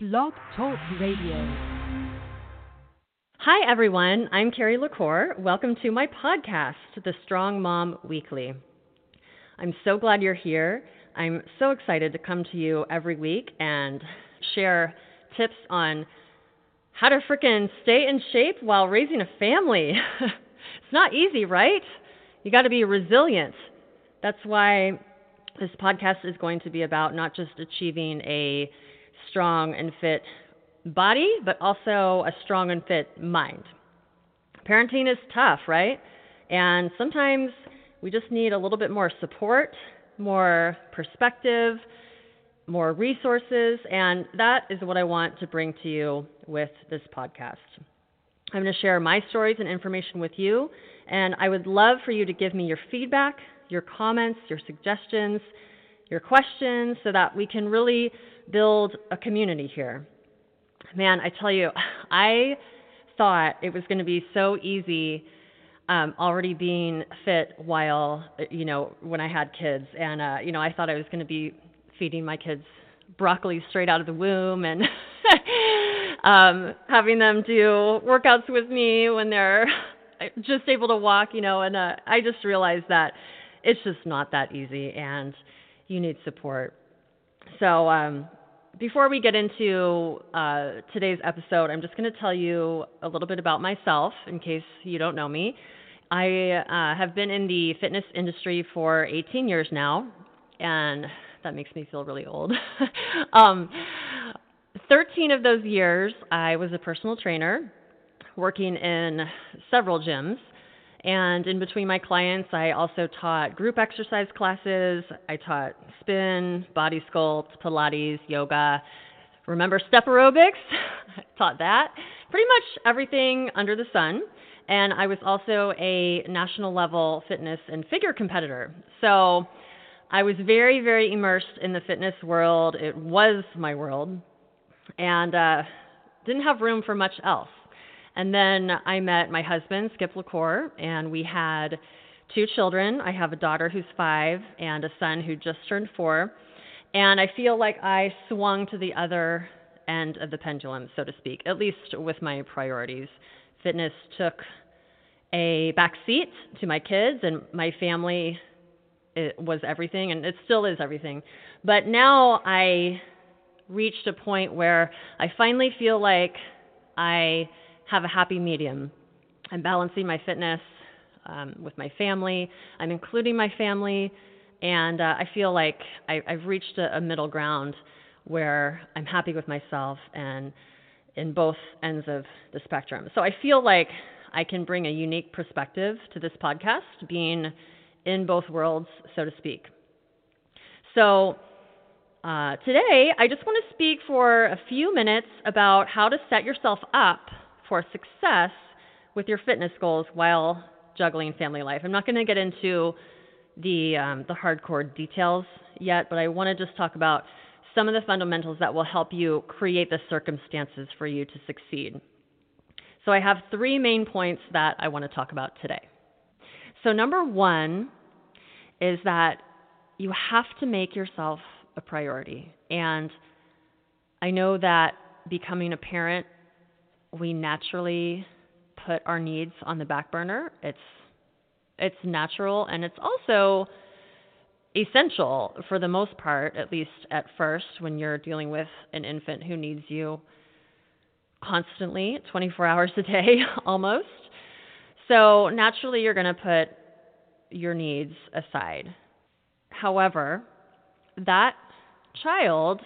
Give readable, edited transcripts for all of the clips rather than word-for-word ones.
Blog Talk Radio. Hi, everyone. I'm Carrie LaCour. Welcome to my podcast, The Strong Mom Weekly. I'm so glad you're here. I'm so excited to come to you every week and share tips on how to freaking stay in shape while raising a family. It's not easy, right? You got to be resilient. That's why this podcast is going to be about not just achieving a strong and fit body, but also a strong and fit mind. Parenting is tough, right? And sometimes we just need a little bit more support, more perspective, more resources, and that is what I want to bring to you with this podcast. I'm going to share my stories and information with you, and I would love for you to give me your feedback, your comments, your suggestions, your questions, so that we can really build a community here. Man, I tell you, I thought it was going to be so easy already being fit while, when I had kids. And, I thought I was going to be feeding my kids broccoli straight out of the womb and having them do workouts with me when they're just able to walk, and I just realized that it's just not that easy and you need support. So, before we get into today's episode, I'm just going to tell you a little bit about myself in case you don't know me. I have been in the fitness industry for 18 years now, and that makes me feel really old. 13 of those years, I was a personal trainer working in several gyms, and in between my clients, I also taught group exercise classes. I taught spin, body sculpt, Pilates, yoga. Remember step aerobics? I taught that. Pretty much everything under the sun. And I was also a national level fitness and figure competitor. So I was very, very immersed in the fitness world. It was my world. And didn't have room for much else. And then I met my husband, Skip LaCour, and we had two children. I have a daughter who's 5 and a son who just turned 4. And I feel like I swung to the other end of the pendulum, so to speak, at least with my priorities. Fitness took a back seat to my kids, and my family, it was everything, and it still is everything. But now I reached a point where I finally feel like I have a happy medium. I'm balancing my fitness with my family. I'm including my family. And I feel like I've reached a middle ground where I'm happy with myself and in both ends of the spectrum. So I feel like I can bring a unique perspective to this podcast, being in both worlds, so to speak. So today, I just want to speak for a few minutes about how to set yourself up for success with your fitness goals while juggling family life. I'm not going to get into the hardcore details yet, but I want to just talk about some of the fundamentals that will help you create the circumstances for you to succeed. So I have 3 main points that I want to talk about today. So number 1 is that you have to make yourself a priority. And I know that becoming a parent, we naturally put our needs on the back burner. It's natural, and it's also essential for the most part, at least at first, when you're dealing with an infant who needs you constantly, 24 hours a day almost. So naturally, you're going to put your needs aside. However, that child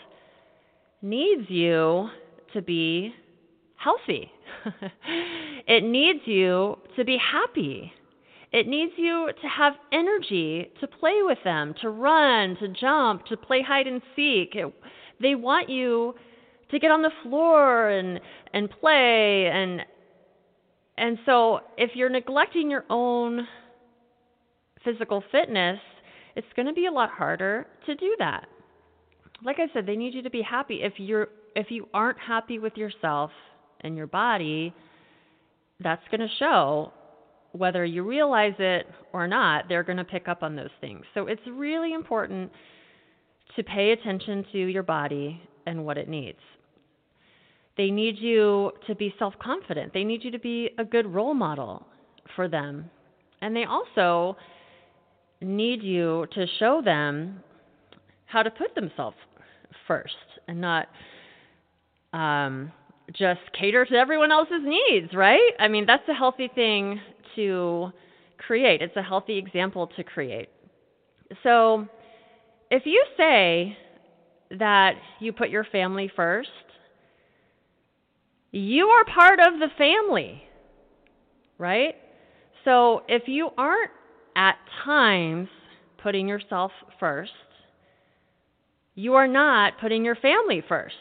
needs you to be healthy. It needs you to be happy. It needs you to have energy to play with them, to run, to jump, to play hide and seek. They want you to get on the floor and play. And so if you're neglecting your own physical fitness, it's going to be a lot harder to do that. Like I said, they need you to be happy. If you aren't happy with yourself and your body, that's going to show. Whether you realize it or not, they're going to pick up on those things. So it's really important to pay attention to your body and what it needs. They need you to be self-confident. They need you to be a good role model for them. And they also need you to show them how to put themselves first and not just cater to everyone else's needs, right? I mean, that's a healthy thing to create. It's a healthy example to create. So if you say that you put your family first, you are part of the family, right? So if you aren't at times putting yourself first, you are not putting your family first.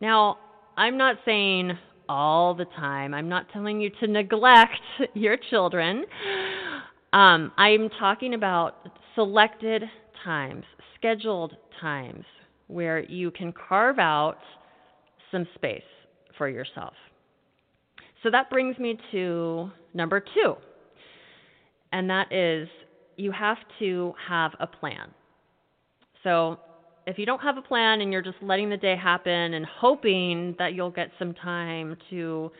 Now, I'm not saying all the time. I'm not telling you to neglect your children. I'm talking about selected times, scheduled times, where you can carve out some space for yourself. So that brings me to number 2, and that is you have to have a plan. So if you don't have a plan and you're just letting the day happen and hoping that you'll get some time to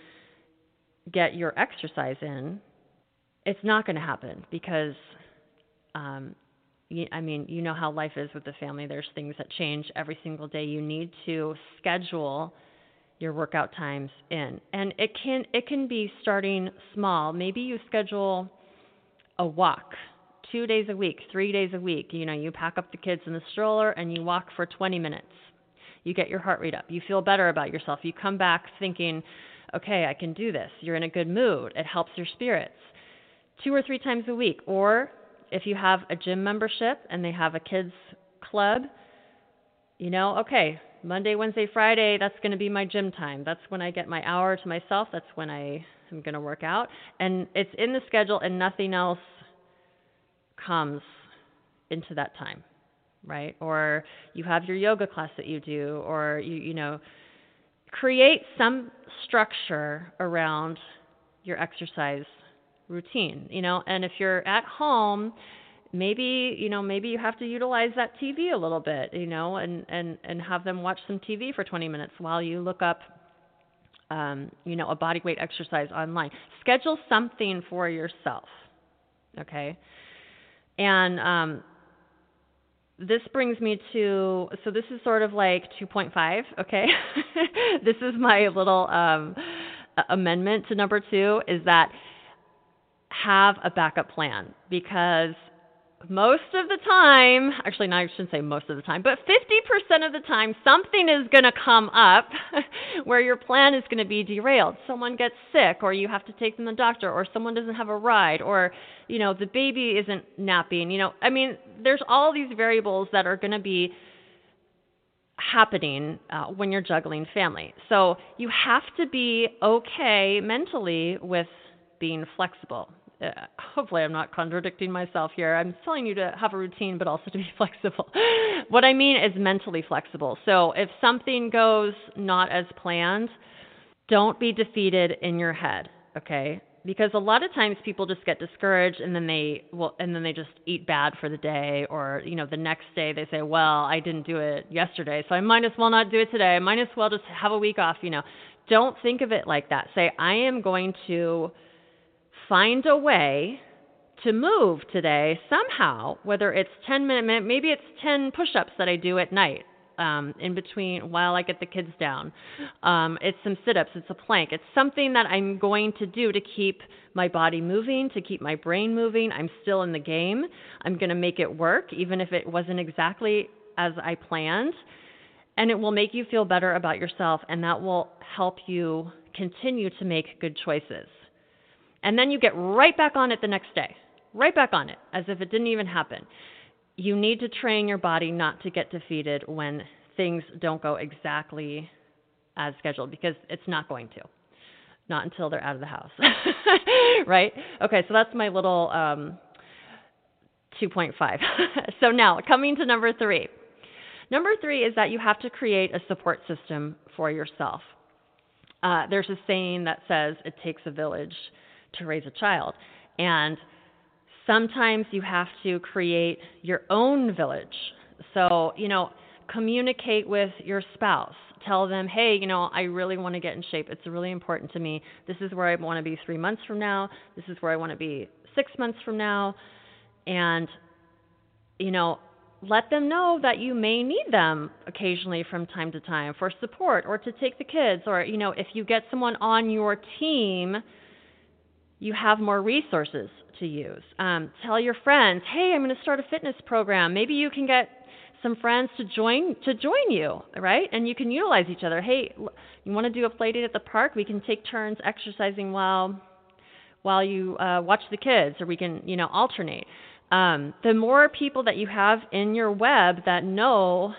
get your exercise in, it's not going to happen because, you know how life is with the family. There's things that change every single day. You need to schedule your workout times in. And it can be starting small. Maybe you schedule a walk 2 days a week, 3 days a week. You know, you pack up the kids in the stroller and you walk for 20 minutes. You get your heart rate up. You feel better about yourself. You come back thinking, okay, I can do this. You're in a good mood. It helps your spirits. 2 or 3 times a week. Or if you have a gym membership and they have a kids club, you know, okay, Monday, Wednesday, Friday, that's going to be my gym time. That's when I get my hour to myself. That's when I'm going to work out. And it's in the schedule and nothing else comes into that time, right? Or you have your yoga class that you do, or you create some structure around your exercise routine, and if you're at home, maybe you have to utilize that TV a little bit, and have them watch some TV for 20 minutes while you look up, a body weight exercise online. Schedule something for yourself, okay? And this brings me to, so this is sort of like 2.5, okay? This is my little amendment to number 2, is that have a backup plan. Because most of the time, actually, no, I shouldn't say most of the time, but 50% of the time, something is going to come up where your plan is going to be derailed. Someone gets sick, or you have to take them to the doctor, or someone doesn't have a ride, or, the baby isn't napping. There's all these variables that are going to be happening when you're juggling family. So you have to be okay mentally with being flexible. Hopefully I'm not contradicting myself here. I'm telling you to have a routine, but also to be flexible. What I mean is mentally flexible. So if something goes not as planned, don't be defeated in your head, okay? Because a lot of times people just get discouraged and then they just eat bad for the day, or, the next day they say, well, I didn't do it yesterday, so I might as well not do it today. I might as well just have a week off, Don't think of it like that. Say, I am going to find a way to move today somehow, whether it's 10 minutes, maybe it's 10 push-ups that I do at night in between while I get the kids down. It's some sit-ups, it's a plank. It's something that I'm going to do to keep my body moving, to keep my brain moving. I'm still in the game. I'm going to make it work, even if it wasn't exactly as I planned. And it will make you feel better about yourself, and that will help you continue to make good choices. And then you get right back on it the next day, right back on it, as if it didn't even happen. You need to train your body not to get defeated when things don't go exactly as scheduled, because it's not going to. Not until they're out of the house, right? Okay, so that's my little 2.5. So now, coming to number three. Number three is that you have to create a support system for yourself. There's a saying that says it takes a village to raise a child. And sometimes you have to create your own village. So, you know, communicate with your spouse. Tell them, hey, you know, I really want to get in shape. It's really important to me. This is where I want to be 3 months from now. This is where I want to be 6 months from now. And, you know, let them know that you may need them occasionally from time to time for support or to take the kids. Or, you know, if you get someone on your team, you have more resources to use. Tell your friends, hey, I'm going to start a fitness program. Maybe you can get some friends to join you, right? And you can utilize each other. Hey, you want to do a play date at the park? We can take turns exercising while you watch the kids, or we can, you know, alternate. The more people that you have in your web that know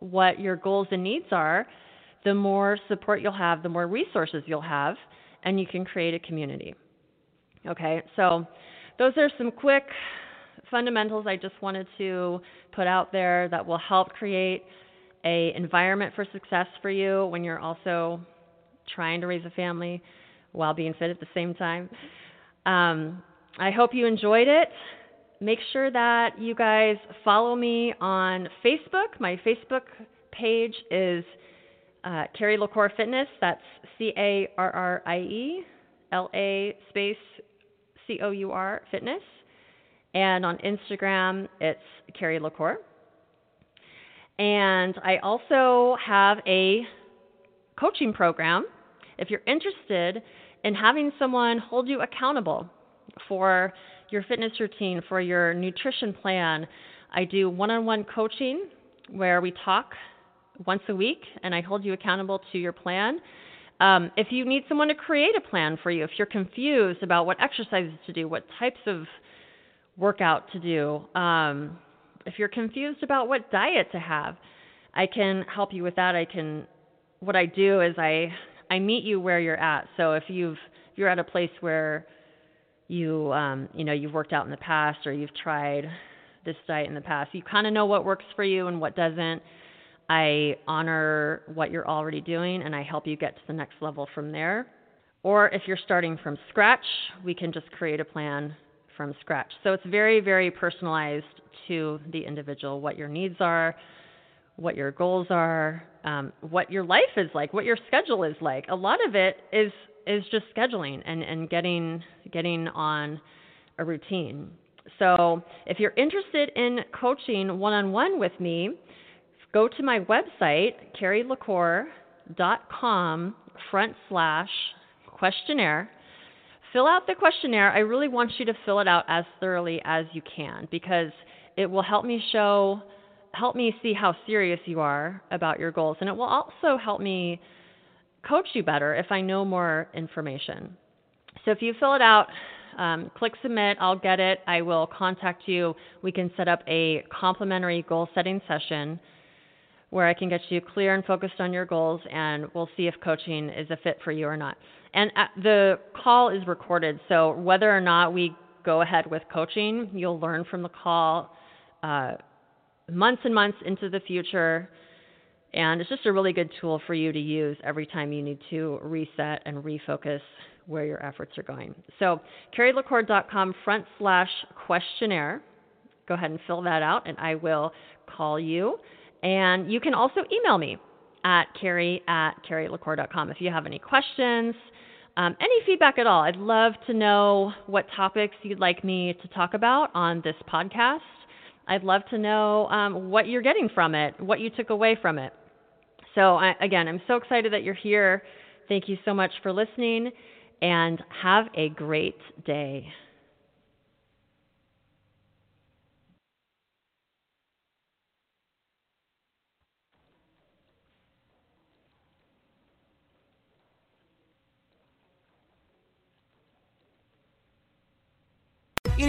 what your goals and needs are, the more support you'll have, the more resources you'll have, and you can create a community. Okay, so those are some quick fundamentals I just wanted to put out there that will help create an environment for success for you when you're also trying to raise a family while being fit at the same time. I hope you enjoyed it. Make sure that you guys follow me on Facebook. My Facebook page is Carrie LaCour Fitness. That's CarrieLaCour Fitness. And on Instagram, it's Carrie LaCour. And I also have a coaching program. If you're interested in having someone hold you accountable for your fitness routine, for your nutrition plan, I do one-on-one coaching where we talk once a week and I hold you accountable to your plan. If you need someone to create a plan for you, if you're confused about what exercises to do, what types of workout to do, if you're confused about what diet to have, I can help you with that. What I do is I meet you where you're at. So if you're at a place where you, you know, you've worked out in the past, or you've tried this diet in the past, you kind of know what works for you and what doesn't. I honor what you're already doing and I help you get to the next level from there. Or if you're starting from scratch, we can just create a plan from scratch. So it's very, very personalized to the individual, what your needs are, what your goals are, what your life is like, what your schedule is like. A lot of it is just scheduling and getting on a routine. So if you're interested in coaching one-on-one with me, go to my website, carrielacour.com/questionnaire. Fill out the questionnaire. I really want you to fill it out as thoroughly as you can, because it will help me see how serious you are about your goals. And it will also help me coach you better if I know more information. So if you fill it out, click submit, I'll get it. I will contact you. We can set up a complimentary goal setting session where I can get you clear and focused on your goals, and we'll see if coaching is a fit for you or not. And the call is recorded, so whether or not we go ahead with coaching, you'll learn from the call months and months into the future, and it's just a really good tool for you to use every time you need to reset and refocus where your efforts are going. So carrielacour.com/questionnaire. Go ahead and fill that out, and I will call you. And you can also email me at carrie@carrielacour.com if you have any questions, any feedback at all. I'd love to know what topics you'd like me to talk about on this podcast. I'd love to know what you're getting from it, what you took away from it. So, again, I'm so excited that you're here. Thank you so much for listening, and have a great day. It